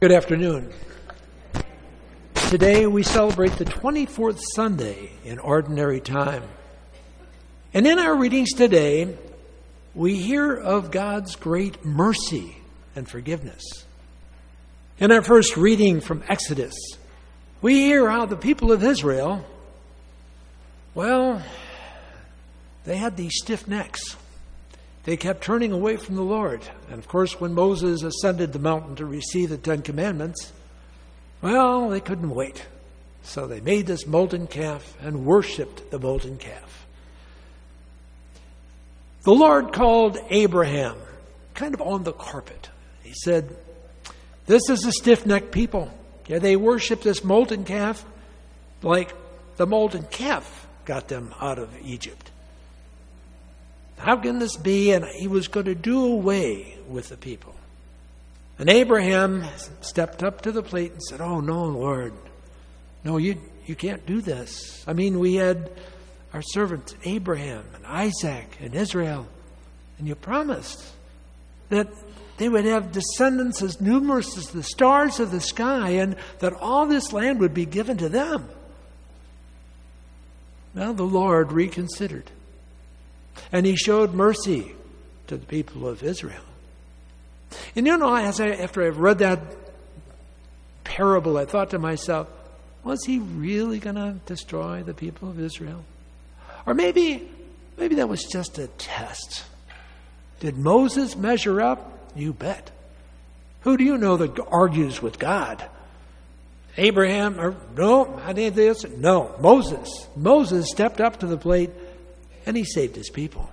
Good afternoon. Today we celebrate the 24th Sunday in Ordinary Time. And in our readings today, we hear of God's great mercy and forgiveness. In our first reading from Exodus, we hear how the people of Israel, they had these stiff necks. They kept turning away from the Lord. And of course, when Moses ascended the mountain to receive the Ten Commandments, they couldn't wait. So they made this molten calf and worshipped the molten calf. The Lord called Abraham, kind of on the carpet. He said, "This is a stiff-necked people. Yeah, they worship this molten calf like the molten calf got them out of Egypt. How can this be?" And he was going to do away with the people. And Abraham stepped up to the plate and said, "Oh, no, Lord. No, you can't do this. I mean, we had our servants Abraham and Isaac and Israel, and you promised that they would have descendants as numerous as the stars of the sky and that all this land would be given to them." Now the Lord reconsidered. And he showed mercy to the people of Israel. And after I've read that parable, I thought to myself, was he really going to destroy the people of Israel? Or maybe that was just a test. Did Moses measure up? You bet. Who do you know that argues with God? Abraham? No, Moses. Moses stepped up to the plate. And he saved his people.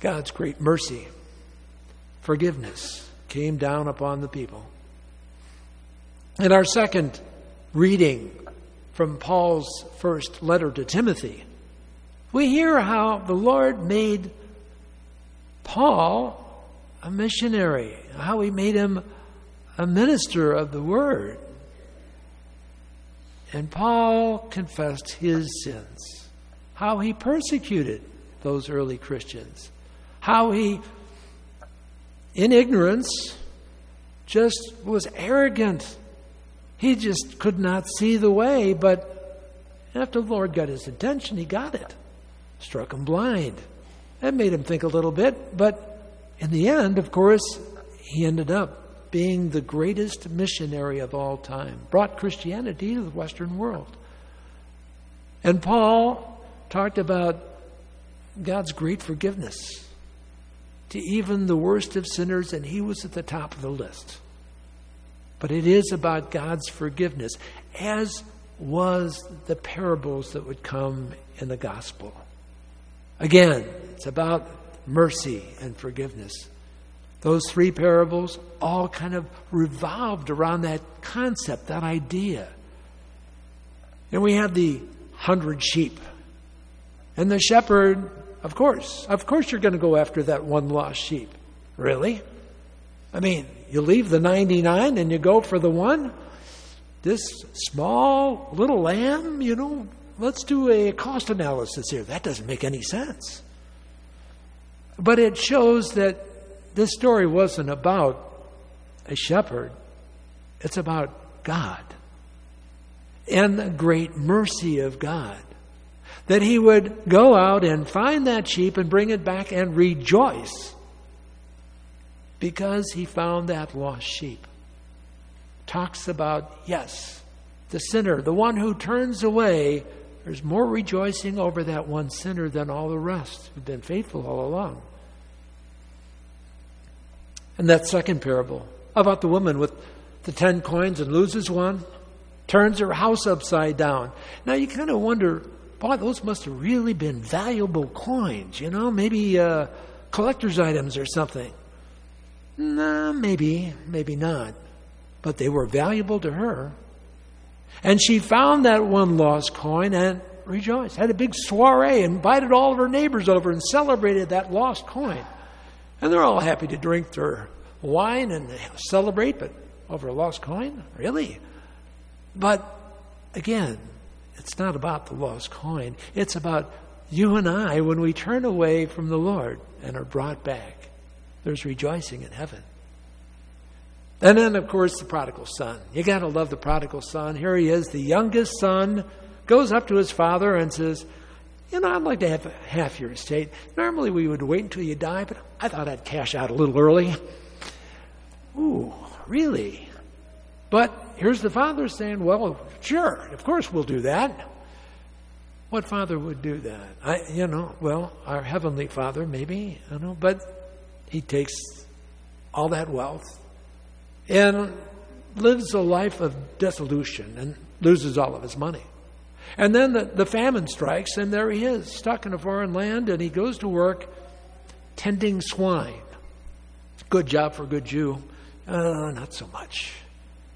God's great mercy, forgiveness, came down upon the people. In our second reading from Paul's first letter to Timothy, we hear how the Lord made Paul a missionary, how he made him a minister of the word. And Paul confessed his sins. How he persecuted those early Christians. How he, in ignorance, just was arrogant. He just could not see the way, but after the Lord got his attention, he got it. Struck him blind. That made him think a little bit, but in the end, of course, he ended up being the greatest missionary of all time. Brought Christianity to the Western world. And Paul talked about God's great forgiveness to even the worst of sinners, and he was at the top of the list. But it is about God's forgiveness, as was the parables that would come in the gospel. Again, it's about mercy and forgiveness. Those three parables all kind of revolved around that concept, that idea. And we have the 100 sheep. And the shepherd, of course you're going to go after that one lost sheep. Really? I mean, you leave the 99 and you go for the one? This small little lamb, let's do a cost analysis here. That doesn't make any sense. But it shows that this story wasn't about a shepherd. It's about God and the great mercy of God. That he would go out and find that sheep and bring it back and rejoice because he found that lost sheep. Talks about, yes, the sinner, the one who turns away, there's more rejoicing over that one sinner than all the rest who've been faithful all along. And that second parable about the woman with the 10 coins and loses one, turns her house upside down. Now you kind of wonder, boy, those must have really been valuable coins, maybe collector's items or something. No, maybe not. But they were valuable to her. And she found that one lost coin and rejoiced, had a big soiree, invited all of her neighbors over and celebrated that lost coin. And they're all happy to drink their wine and celebrate, but over a lost coin? Really? But again, it's not about the lost coin. It's about you and I when we turn away from the Lord and are brought back. There's rejoicing in heaven. And then, of course, the prodigal son. You got to love the prodigal son. Here he is, the youngest son, goes up to his father and says, you know, I'd like to have half your estate. Normally we would wait until you die, but I thought I'd cash out a little early. Ooh, really? But here's the father saying, well, sure, of course we'll do that. What father would do that? Our heavenly Father, maybe, I don't know. But he takes all that wealth and lives a life of dissolution and loses all of his money. And then the famine strikes, and there he is, stuck in a foreign land, and he goes to work tending swine. Good job for a good Jew. Not so much.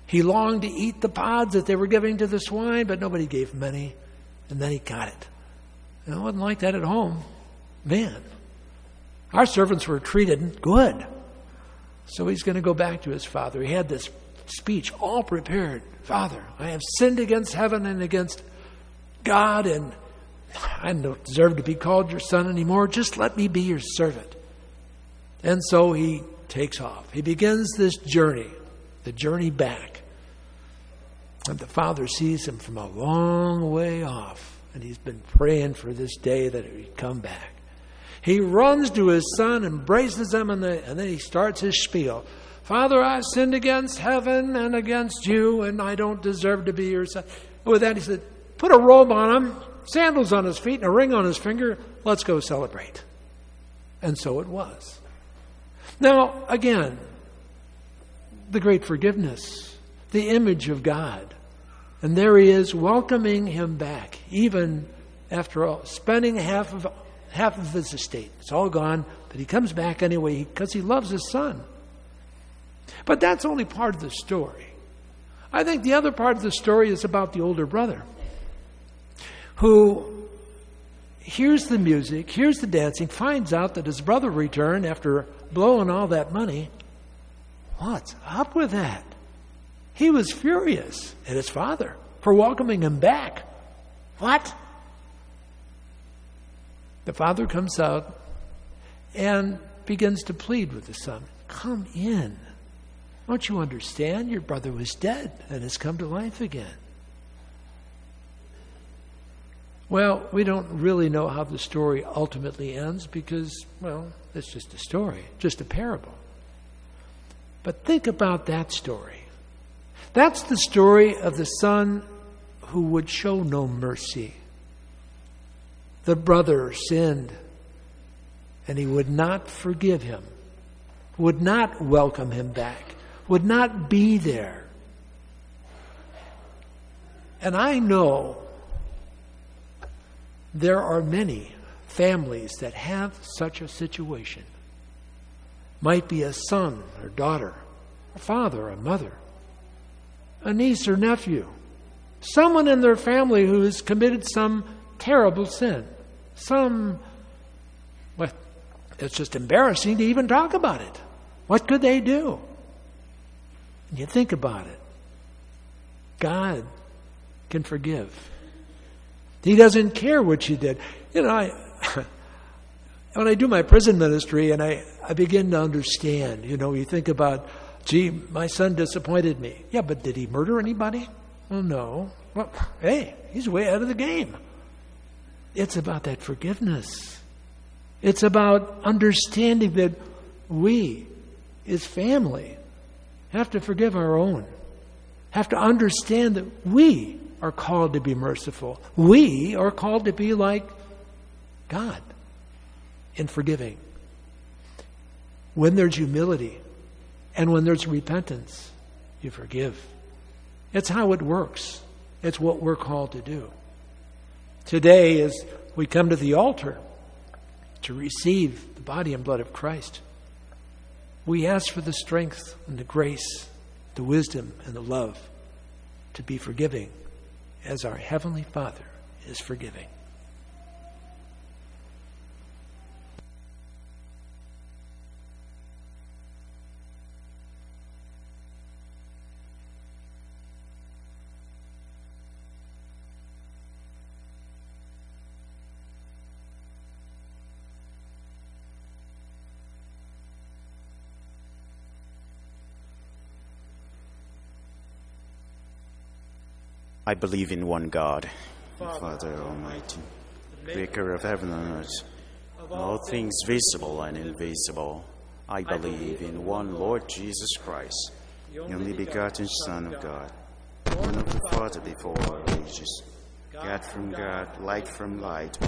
He longed to eat the pods that they were giving to the swine, but nobody gave him any, and then he got it. And it wasn't like that at home. Man, our servants were treated good. So he's going to go back to his father. He had this speech all prepared. Father, I have sinned against heaven and against God, and I don't deserve to be called your son anymore. Just let me be your servant. And so he takes off. He begins this journey, the journey back. And the father sees him from a long way off, and he's been praying for this day that he'd come back. He runs to his son, embraces him, and then he starts his spiel. Father, I've sinned against heaven and against you, and I don't deserve to be your son. With that, he said, put a robe on him, sandals on his feet, and a ring on his finger. Let's go celebrate. And so it was. Now, again, the great forgiveness, the image of God. And there he is, welcoming him back, even after all, spending half of his estate. It's all gone, but he comes back anyway because he loves his son. But that's only part of the story. I think the other part of the story is about the older brother, who hears the music, hears the dancing, finds out that his brother returned after blowing all that money. What's up with that? He was furious at his father for welcoming him back. What? The father comes out and begins to plead with the son. Come in. Don't you understand? Your brother was dead and has come to life again. Well, we don't really know how the story ultimately ends because, well, it's just a story, just a parable. But think about that story. That's the story of the son who would show no mercy. The brother sinned, and he would not forgive him, would not welcome him back, would not be there. And I know there are many families that have such a situation. Might be a son or daughter, a father or mother, a niece or nephew, someone in their family who has committed some terrible sin. It's just embarrassing to even talk about it. What could they do? And you think about it. God can forgive. He doesn't care what you did. You know, when I do my prison ministry and I begin to understand, you know, you think about, gee, my son disappointed me. Yeah, but did he murder anybody? Well, no. Well, hey, he's way out of the game. It's about that forgiveness. It's about understanding that we, as family, have to forgive our own. Have to understand that we are called to be merciful. We are called to be like God in forgiving. When there's humility and when there's repentance, you forgive. It's how it works. It's what we're called to do. Today, as we come to the altar to receive the body and blood of Christ, we ask for the strength and the grace, the wisdom and the love to be forgiving as our Heavenly Father is forgiving. I believe in one God, Father Almighty, maker of heaven and earth, and all things visible and invisible. I believe in one Lord Jesus Christ, the only begotten Son of God, born of the Father before all ages, God from God, light from light,